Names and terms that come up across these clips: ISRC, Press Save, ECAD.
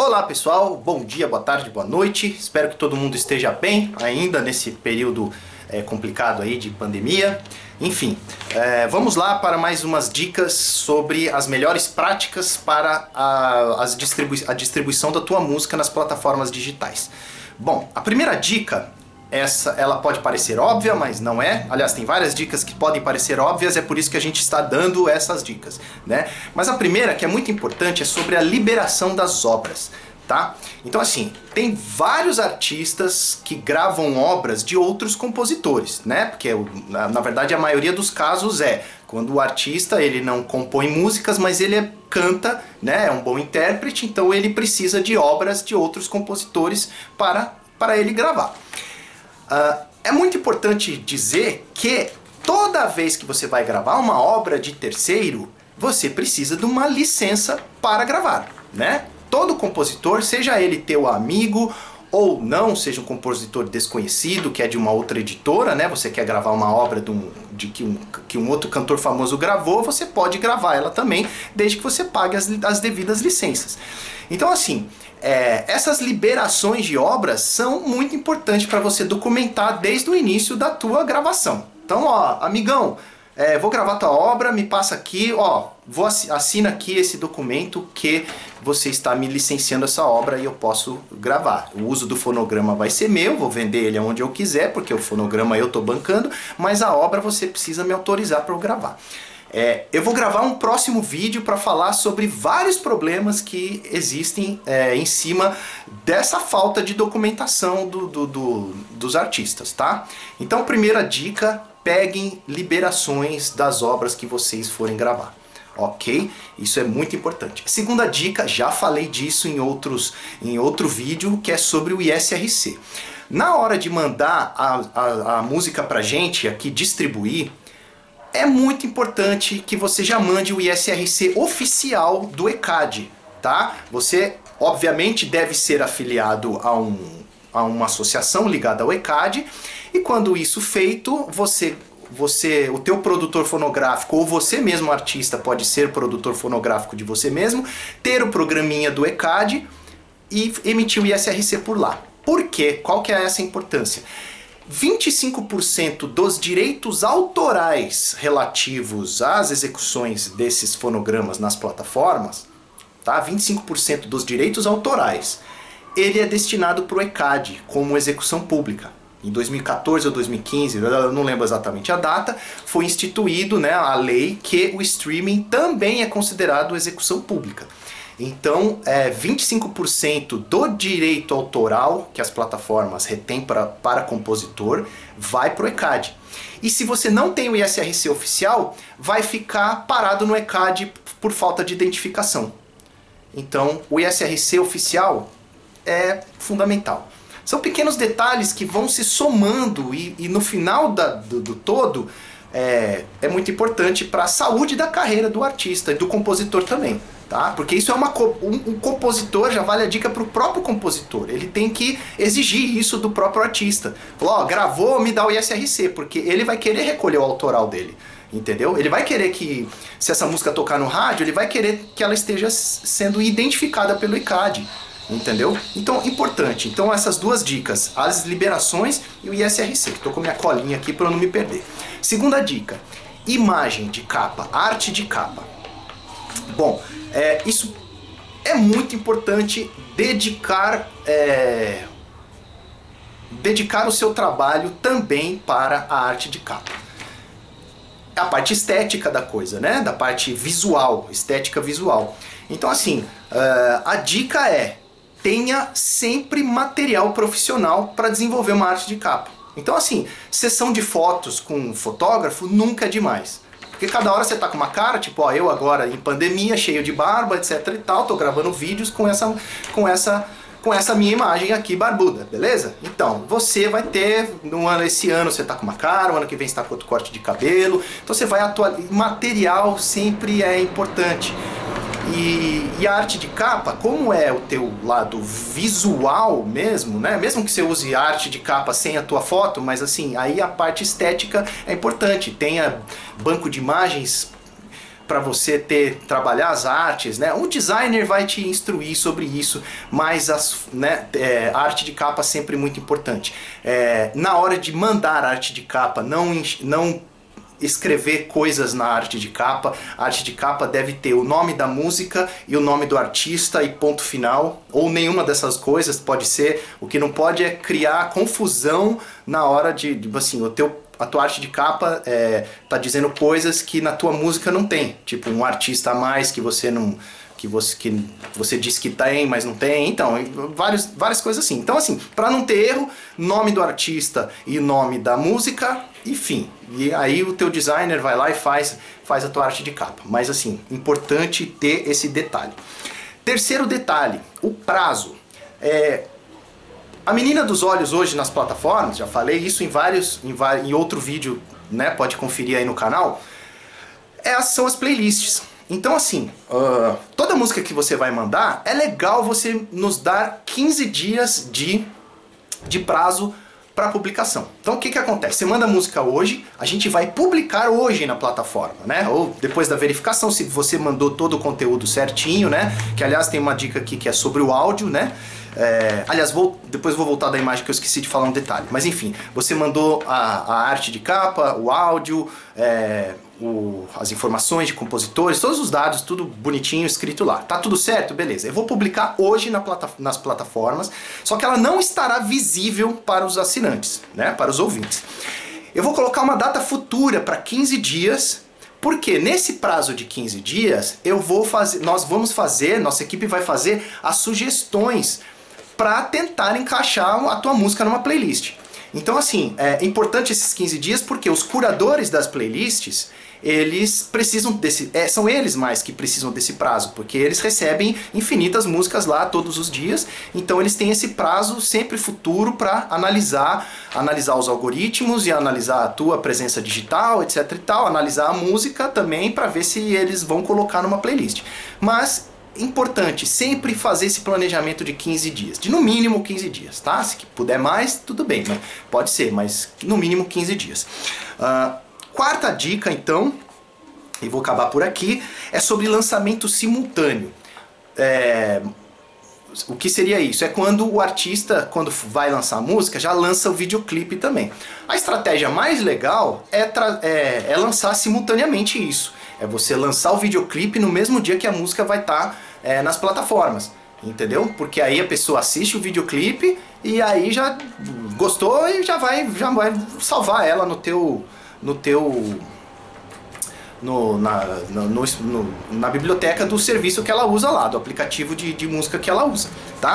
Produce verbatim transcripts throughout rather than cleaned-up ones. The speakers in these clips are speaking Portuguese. Olá pessoal, bom dia, boa tarde, boa noite. Espero que todo mundo esteja bem ainda nesse período é, complicado aí de pandemia. Enfim, é, vamos lá para mais umas dicas sobre as melhores práticas para a, as distribui a distribuição da tua música nas plataformas digitais. Bom, a primeira dica, essa ela pode parecer óbvia, mas não é. Aliás, tem várias dicas que podem parecer óbvias, é por isso que a gente está dando essas dicas, né? Mas a primeira, que é muito importante, é sobre a liberação das obras, tá? Então assim, tem vários artistas que gravam obras de outros compositores, né? Porque na verdade a maioria dos casos é quando o artista ele não compõe músicas, mas ele é canta, né? É um bom intérprete, então ele precisa de obras de outros compositores para, para ele gravar. Uh, é muito importante dizer que toda vez que você vai gravar uma obra de terceiro, você precisa de uma licença para gravar, né? Todo compositor, seja ele teu amigo ou não, seja um compositor desconhecido, que é de uma outra editora, né? Você quer gravar uma obra de um, de que, um, que um outro cantor famoso gravou, você pode gravar ela também, desde que você pague as, as devidas licenças. Então assim, é, essas liberações de obras são muito importantes para você documentar desde o início da tua gravação. Então ó, amigão, é, vou gravar tua obra, me passa aqui, ó, vou assina aqui esse documento que você está me licenciando essa obra e eu posso gravar. O uso do fonograma vai ser meu, vou vender ele aonde eu quiser, porque o fonograma eu estou bancando, mas a obra você precisa me autorizar para eu gravar. É, eu vou gravar um próximo vídeo para falar sobre vários problemas que existem é, em cima dessa falta de documentação do, do, do, dos artistas, tá? Então, primeira dica, peguem liberações das obras que vocês forem gravar. Ok? Isso é muito importante. Segunda dica, já falei disso em, outros, em outro vídeo, que é sobre o I S R C. Na hora de mandar a, a, a música pra gente aqui distribuir, é muito importante que você já mande o I S R C oficial do E C A D, tá? Você, obviamente, deve ser afiliado a, um, a uma associação ligada ao E C A D, e quando isso feito, você... Você, o teu produtor fonográfico ou você mesmo artista pode ser produtor fonográfico de você mesmo, ter o programinha do E C A D e emitir o I S R C por lá. Por quê? Qual que é essa importância? vinte e cinco por cento dos direitos autorais relativos às execuções desses fonogramas nas plataformas, tá? vinte e cinco por cento dos direitos autorais, ele é destinado para o E C A D como execução pública. Em dois mil e quatorze ou dois mil e quinze, eu não lembro exatamente a data, foi instituído, né, a lei que o streaming também é considerado execução pública. Então, é, vinte e cinco por cento do direito autoral que as plataformas retêm pra, para compositor vai para o E C A D. E se você não tem o I S R C oficial, vai ficar parado no E C A D por falta de identificação. Então, o I S R C oficial é fundamental. São pequenos detalhes que vão se somando e, e no final da, do, do todo é, é muito importante para a saúde da carreira do artista e do compositor também, tá? Porque isso é uma um, um compositor, já vale a dica para o próprio compositor, ele tem que exigir isso do próprio artista. Falar, ó, gravou, me dá o I S R C, porque ele vai querer recolher o autoral dele, entendeu? Ele vai querer que, se essa música tocar no rádio, ele vai querer que ela esteja sendo identificada pelo E C A D. Entendeu? Então, importante. Então, essas duas dicas, as liberações e o I S R C. Estou com minha colinha aqui para eu não me perder. Segunda dica, imagem de capa, arte de capa. Bom, é, isso é muito importante, dedicar, é, dedicar o seu trabalho também para a arte de capa. A parte estética da coisa, né? Da parte visual, estética visual. Então, assim, uh, a dica é... tenha sempre material profissional para desenvolver uma arte de capa. Então assim, sessão de fotos com um fotógrafo nunca é demais. Porque cada hora você tá com uma cara, tipo, ó, eu agora em pandemia, cheio de barba, etc e tal, tô gravando vídeos com essa, com essa, com essa minha imagem aqui barbuda, beleza? Então, você vai ter, no ano, esse ano você tá com uma cara, o ano que vem você tá com outro corte de cabelo, então você vai atualizar, material sempre é importante. E, e a arte de capa, como é o teu lado visual mesmo, né? Mesmo que você use arte de capa sem a tua foto, mas assim, aí a parte estética é importante. Tenha banco de imagens para você ter trabalhar as artes, né? Um designer vai te instruir sobre isso, mas as, né, é, a arte de capa é sempre muito importante. É, na hora de mandar arte de capa, não não escrever coisas na arte de capa. A arte de capa deve ter o nome da música e o nome do artista e ponto final, ou nenhuma dessas coisas pode ser. O que não pode é criar confusão na hora de, de assim, o teu, a tua arte de capa é, tá dizendo coisas que na tua música não tem, tipo um artista a mais que você não... que você, que você diz que tem, mas não tem, então, vários, várias coisas assim. Então, assim, para não ter erro, nome do artista e nome da música, enfim. E aí o teu designer vai lá e faz, faz a tua arte de capa. Mas, assim, importante ter esse detalhe. Terceiro detalhe, o prazo. É, a menina dos olhos hoje nas plataformas, já falei isso em, vários, em, em outro vídeo, né, pode conferir aí no canal, é, são as playlists. Então, assim, uh, toda música que você vai mandar, é legal você nos dar quinze dias de, de prazo para publicação. Então, o que que acontece? Você manda a música hoje, a gente vai publicar hoje na plataforma, né? Ou depois da verificação, se você mandou todo o conteúdo certinho, né? Que, aliás, tem uma dica aqui que é sobre o áudio, né? É, aliás, vou, depois vou voltar da imagem que eu esqueci de falar um detalhe. Mas, enfim, você mandou a, a arte de capa, o áudio... É, O, as informações de compositores, todos os dados, tudo bonitinho, escrito lá. Tá tudo certo? Beleza. Eu vou publicar hoje na plata, nas plataformas, só que ela não estará visível para os assinantes, né? Para os ouvintes. Eu vou colocar uma data futura para quinze dias, porque nesse prazo de quinze dias, eu vou fazer, nós vamos fazer, nossa equipe vai fazer as sugestões para tentar encaixar a tua música numa playlist. Então, assim, é importante esses quinze dias porque os curadores das playlists, eles precisam desse... É, são eles mais que precisam desse prazo, porque eles recebem infinitas músicas lá todos os dias, então eles têm esse prazo sempre futuro para analisar, analisar os algoritmos e analisar a tua presença digital, etc e tal, analisar a música também para ver se eles vão colocar numa playlist. Mas... importante sempre fazer esse planejamento de quinze dias, de no mínimo quinze dias, tá? Se puder mais, tudo bem, né? Pode ser, mas no mínimo quinze dias. Uh, quarta dica, então, e vou acabar por aqui, é sobre lançamento simultâneo. É... O que seria isso? É quando o artista, quando vai lançar a música, já lança o videoclipe também. A estratégia mais legal é, é, é lançar simultaneamente isso. É você lançar o videoclipe no mesmo dia que a música vai estar tá, é, nas plataformas. Entendeu? Porque aí a pessoa assiste o videoclipe e aí já gostou e já vai, já vai salvar ela no teu... no teu No, na, no, no, na biblioteca do serviço que ela usa lá, do aplicativo de, de música que ela usa, tá?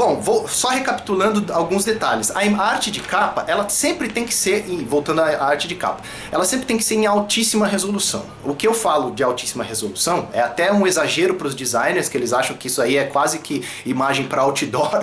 Bom, vou só recapitulando alguns detalhes. A arte de capa, ela sempre tem que ser, voltando à arte de capa, ela sempre tem que ser em altíssima resolução. O que eu falo de altíssima resolução é até um exagero para os designers, que eles acham que isso aí é quase que imagem para outdoor,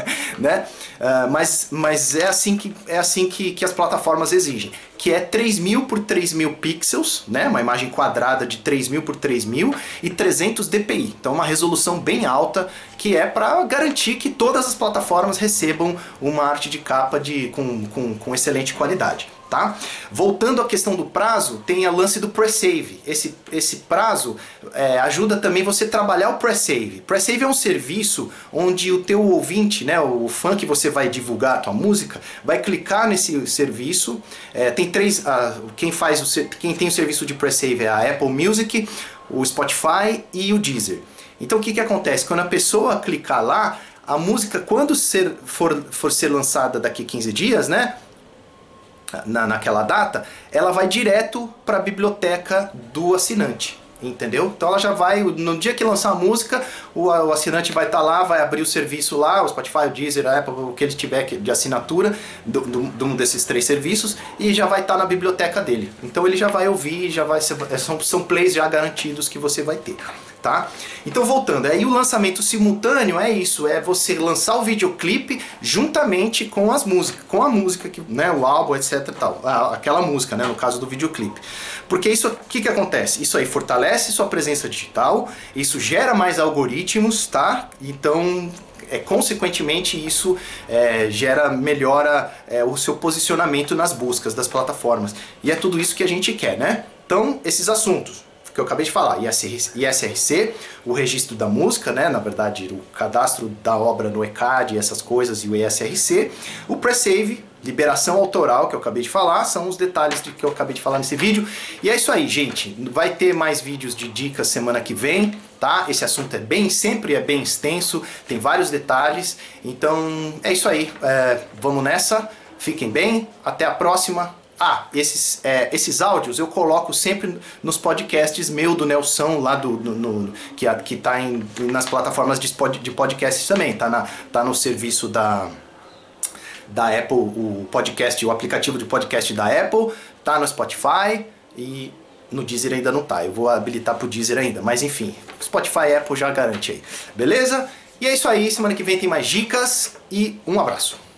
né? Uh, mas, mas é assim, que, é assim que, que as plataformas exigem. Que é três mil por três mil pixels, né? Uma imagem quadrada de três mil por três mil e trezentos D P I. Então uma resolução bem alta que é para garantir que todas as plataformas recebam uma arte de capa de, com, com, com excelente qualidade. Tá? Voltando à questão do prazo, tem o lance do Press Save. Esse, esse prazo é, ajuda também você a trabalhar o Press Save. Press Save é um serviço onde o teu ouvinte, né, o fã que você vai divulgar a tua música, vai clicar nesse serviço. É, tem três, ah, quem, faz o, quem tem o serviço de Press Save é a Apple Music, o Spotify e o Deezer. Então o que, que acontece? Quando a pessoa clicar lá, a música quando ser, for, for ser lançada daqui quinze dias, né? Na, naquela data, ela vai direto para a biblioteca do assinante, entendeu? Então ela já vai, no dia que lançar a música, o, o assinante vai estar lá, vai abrir o serviço lá, o Spotify, o Deezer, a Apple, o que ele tiver de assinatura do, do, de um desses três serviços, e já vai estar na biblioteca dele. Então ele já vai ouvir, já vai, são, são plays já garantidos que você vai ter. Tá? Então voltando, aí o lançamento simultâneo é isso, é você lançar o videoclipe juntamente com as músicas, com a música, que, né, o álbum, etc, tal, aquela música, né, no caso do videoclipe. Porque isso, o que que acontece? Isso aí fortalece sua presença digital, isso gera mais algoritmos, tá? Então, é, consequentemente, isso é, gera, melhora é, o seu posicionamento nas buscas das plataformas. E é tudo isso que a gente quer, né? Então, esses assuntos. que eu acabei de falar, I S R C, o registro da música, né, na verdade o cadastro da obra no E C A D, essas coisas, e o I S R C, o Press Save, liberação autoral, que eu acabei de falar, são os detalhes de que eu acabei de falar nesse vídeo. E é isso aí, gente. Vai ter mais vídeos de dicas semana que vem, tá? Esse assunto é bem, sempre é bem extenso, tem vários detalhes. Então é isso aí. É, vamos nessa. Fiquem bem. Até a próxima. Ah, esses, é, esses áudios eu coloco sempre nos podcasts meu do Nelson, lá do, do, no, que, que tá em, nas plataformas de, de podcasts também. Tá, na, tá no serviço da... da Apple, o podcast, o aplicativo de podcast da Apple, tá no Spotify e no Deezer ainda não tá, eu vou habilitar pro Deezer ainda, mas enfim, Spotify e Apple já garante aí, beleza? E é isso aí, semana que vem tem mais dicas e um abraço.